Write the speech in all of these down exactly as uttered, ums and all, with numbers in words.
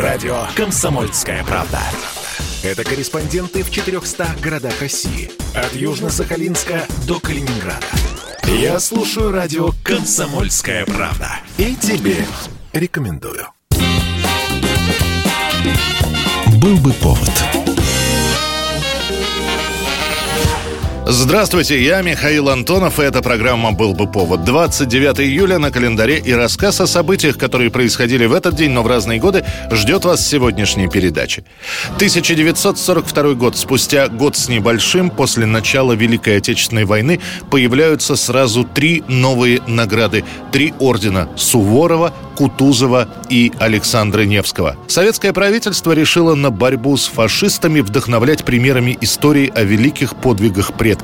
Радио «Комсомольская правда». Это корреспонденты в четырехстах городах России. От Южно-Сахалинска до Калининграда. Я слушаю радио «Комсомольская правда». И тебе рекомендую. Был бы повод. Здравствуйте, я Михаил Антонов, и эта программа «Был бы повод». двадцать девятого июля на календаре, и рассказ о событиях, которые происходили в этот день, но в разные годы, ждет вас в сегодняшней передаче. тысяча девятьсот сорок второй год. Спустя год с небольшим после начала Великой Отечественной войны появляются сразу три новые награды. Три ордена – Суворова, Кутузова и Александра Невского. Советское правительство решило на борьбу с фашистами вдохновлять примерами истории о великих подвигах предков.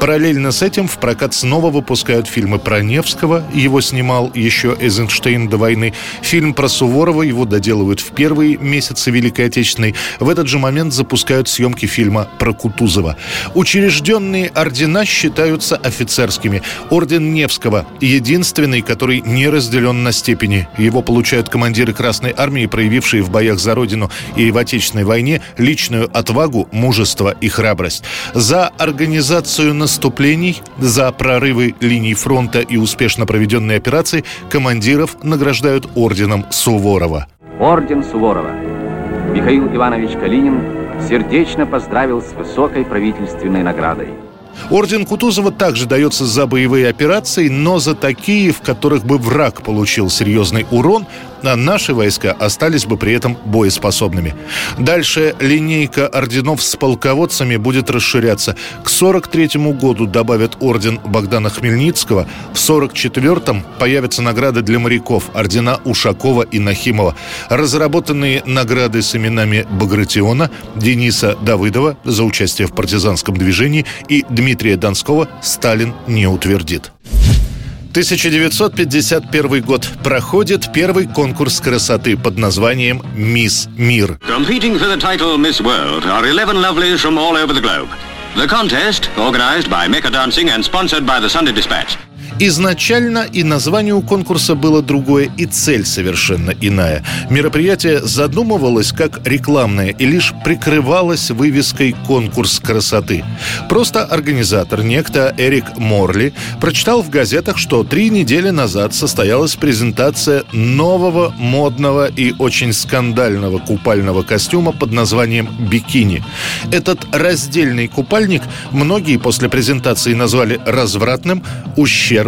Параллельно с этим в прокат снова выпускают фильмы про Невского. Его снимал еще Эйзенштейн до войны. Фильм про Суворова его доделывают в первые месяцы Великой Отечественной. В этот же момент запускают съемки фильма про Кутузова. Учрежденные ордена считаются офицерскими. Орден Невского – единственный, который не разделен на степени. Его получают командиры Красной Армии, проявившие в боях за Родину и в Отечественной войне личную отвагу, мужество и храбрость. За организацию наступлений, за прорывы линий фронта и успешно проведенные операции командиров награждают орденом Суворова. Орден Суворова. Михаил Иванович Калинин сердечно поздравил с высокой правительственной наградой. Орден Кутузова также дается за боевые операции, но за такие, в которых бы враг получил серьезный урон, а наши войска остались бы при этом боеспособными. Дальше линейка орденов с полководцами будет расширяться. К сорок третьему году добавят орден Богдана Хмельницкого, в сорок четвертом появятся награды для моряков, ордена Ушакова и Нахимова. Разработанные награды с именами Багратиона, Дениса Давыдова за участие в партизанском движении и Дмитрия Донского Сталин не утвердит. тысяча девятьсот пятьдесят первый год. Проходит первый конкурс красоты под названием «Мисс Мир». Competing for the title Miss World are eleven lovelies from all over the globe. The contest, organized by Mecca Dancing and sponsored by the Sunday Dispatch. Изначально и название у конкурса было другое, и цель совершенно иная. Мероприятие задумывалось как рекламное и лишь прикрывалось вывеской «Конкурс красоты». Просто организатор, некто Эрик Морли, прочитал в газетах, что три недели назад состоялась презентация нового, модного и очень скандального купального костюма под названием «Бикини». Этот раздельный купальник многие после презентации назвали развратным, ущербным,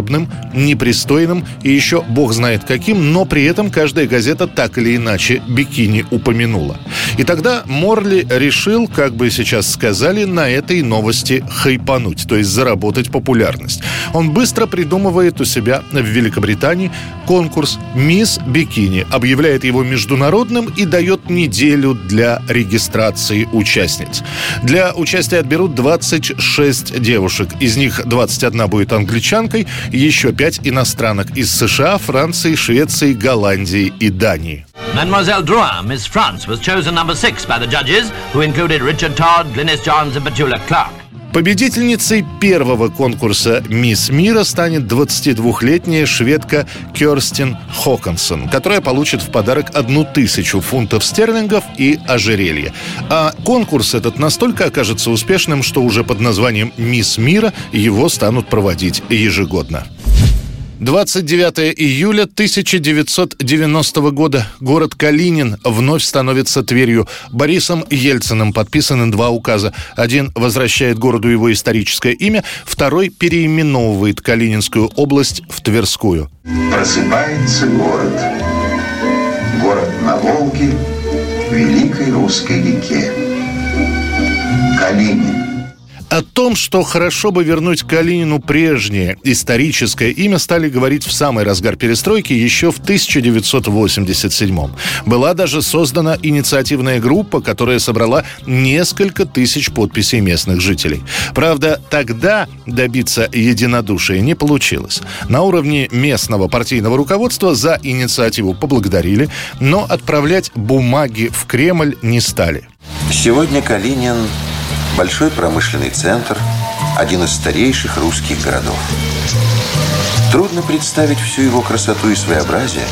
непристойным и еще бог знает каким, но при этом каждая газета так или иначе бикини упомянула. И тогда Морли решил, как бы сейчас сказали, на этой новости хайпануть, то есть заработать популярность. Он быстро придумывает у себя в Великобритании конкурс «Мисс Бикини», объявляет его международным и дает неделю для регистрации участниц. Для участия отберут двадцать шесть девушек, из них двадцать одна будет англичанкой, еще пять иностранок из США, Франции, Швеции, Голландии и Дании. Mademoiselle Drouin, Miss France, was chosen number six by the judges, who included Richard Todd, Glynis Johns and Petula Clark. Победительницей первого конкурса «Мисс Мира» станет двадцатидвухлетняя шведка Кёрстин Хокенсон, которая получит в подарок одну тысячу фунтов стерлингов и ожерелье. А конкурс этот настолько окажется успешным, что уже под названием «Мисс Мира» его станут проводить ежегодно. двадцать девятого июля тысяча девятьсот девяностого года. Город Калинин вновь становится Тверью. Борисом Ельциным подписаны два указа. Один возвращает городу его историческое имя, второй переименовывает Калининскую область в Тверскую. Просыпается город. Город на Волге, великой русской реке. Калинин. О том, что хорошо бы вернуть Калинину прежнее историческое имя, стали говорить в самый разгар перестройки еще в тысяча девятьсот восемьдесят седьмом. Была даже создана инициативная группа, которая собрала несколько тысяч подписей местных жителей. Правда, тогда добиться единодушия не получилось. На уровне местного партийного руководства за инициативу поблагодарили, но отправлять бумаги в Кремль не стали. Сегодня Калинин — большой промышленный центр, один из старейших русских городов. Трудно представить всю его красоту и своеобразие,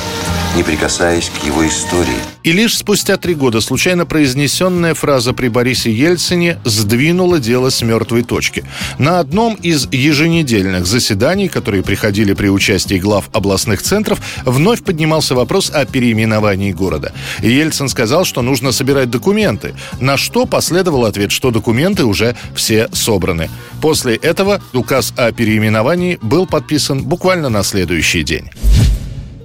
не прикасаясь к его истории. И лишь спустя три года случайно произнесенная фраза при Борисе Ельцине сдвинула дело с мертвой точки. На одном из еженедельных заседаний, которые приходили при участии глав областных центров, вновь поднимался вопрос о переименовании города. Ельцин сказал, что нужно собирать документы, на что последовал ответ, что документы уже все собраны. После этого указ о переименовании был подписан буквально на следующий день.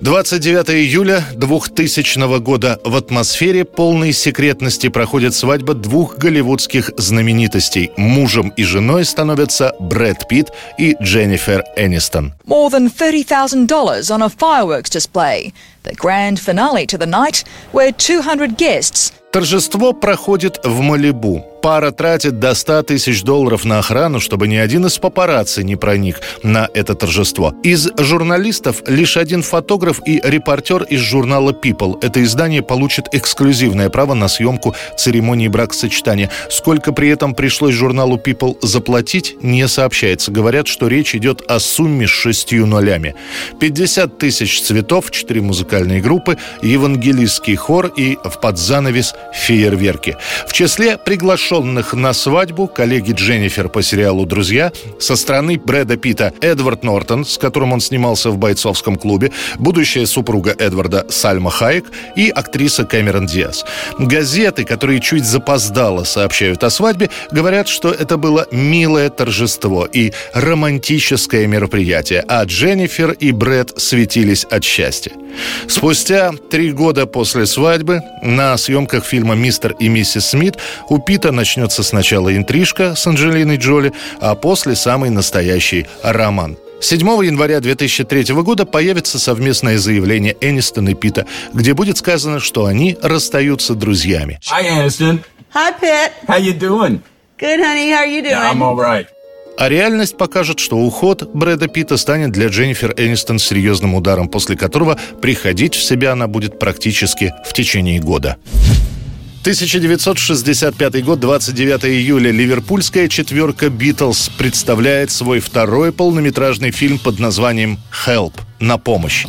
двадцать девятого июля двухтысячного года в атмосфере полной секретности проходит свадьба двух голливудских знаменитостей. Мужем и женой становятся Брэд Питт и Дженнифер Энистон. More than thirty thousand dollars on a fireworks display. The grand finale to the night where two hundred guests... Торжество проходит в Малибу. Пара тратит до сто тысяч долларов на охрану, чтобы ни один из папарацци не проник на это торжество. Из журналистов лишь один фотограф и репортер из журнала People. Это издание получит эксклюзивное право на съемку церемонии бракосочетания. Сколько при этом пришлось журналу People заплатить, не сообщается. Говорят, что речь идет о сумме с шестью нулями. пятьдесят тысяч цветов, четыре музыкальные группы, евангелистский хор и в подзанавес фейерверки. В числе приглашенных на свадьбу коллеги Дженнифер по сериалу «Друзья», со стороны Брэда Питта Эдвард Нортон, с которым он снимался в «Бойцовском клубе», будущая супруга Эдварда Сальма Хайек и актриса Кэмерон Диас. Газеты, которые чуть запоздало сообщают о свадьбе, говорят, что это было милое торжество и романтическое мероприятие, а Дженнифер и Брэд светились от счастья. Спустя три года после свадьбы на съемках фильма «Мистер и миссис Смит» у Питта начнется сначала интрижка с Анджелиной Джоли, а после самый настоящий роман. седьмого января две тысячи третьего года появится совместное заявление Энистон и Питта, где будет сказано, что они расстаются друзьями. Hi, Aniston. Hi, Pitt. How you doing? Good, honey. How are you doing? Yeah, I'm all right. А реальность покажет, что уход Брэда Питта станет для Дженнифер Энистон серьезным ударом, после которого приходить в себя она будет практически в течение года. тысяча девятьсот шестьдесят пятый год, двадцать девятого июля. Ливерпульская четверка «Битлз» представляет свой второй полнометражный фильм под названием «Хелп» — «На помощь».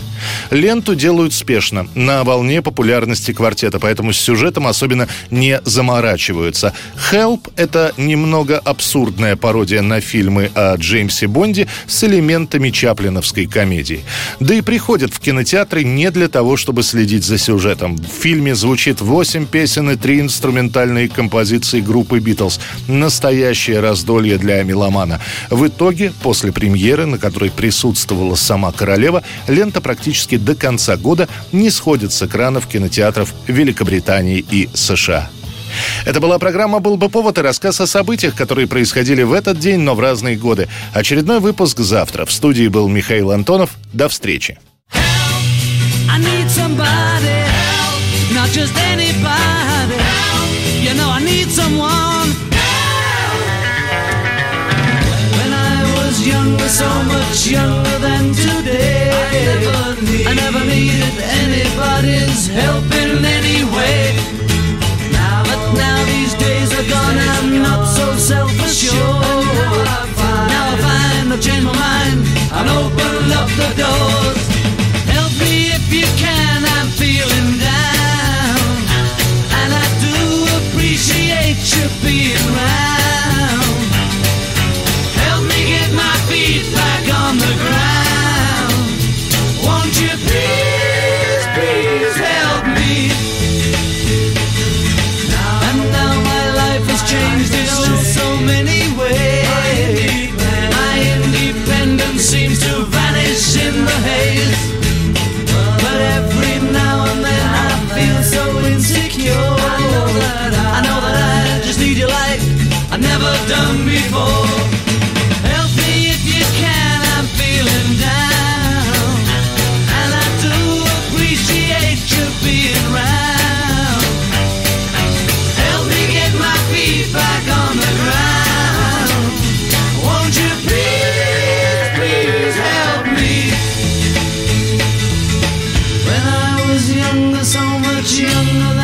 Ленту делают спешно, на волне популярности квартета, поэтому с сюжетом особенно не заморачиваются. «Хелп» — это немного абсурдная пародия на фильмы о Джеймсе Бонде с элементами чаплиновской комедии. Да и приходят в кинотеатры не для того, чтобы следить за сюжетом. В фильме звучит восемь песен и три инструментальные композиции группы «Битлз». Настоящее раздолье для меломана. В итоге, после премьеры, на которой присутствовала сама королева, лента практически до конца года не сходит с экранов кинотеатров Великобритании и США. Это была программа «Был бы повод» и рассказ о событиях, которые происходили в этот день, но в разные годы. Очередной выпуск завтра. В студии был Михаил Антонов. До встречи. Not just anybody. Help. You know I need someone. Help. When I was younger, so much younger than today, I never, need, I never needed anybody's help in any way. Now, but now these days are gone, days I'm are gone. Not so self-assured. Now I find, now I find I've changed my mind. I'll open up the doors. Help me if you can. I'm feeling down. Appreciate you being around. Help me get my feet back on the ground. Won't you please, please help me? Now, and now my life has changed in oh so many ways. My independence seems to vanish in the haze. But every now and then I feel so insecure. I know that I just need your light I've never done before. Help me if you can, I'm feeling down. And I do appreciate you being around. Help me get my feet back on the ground. Won't you please, please help me? When I was younger, so much younger than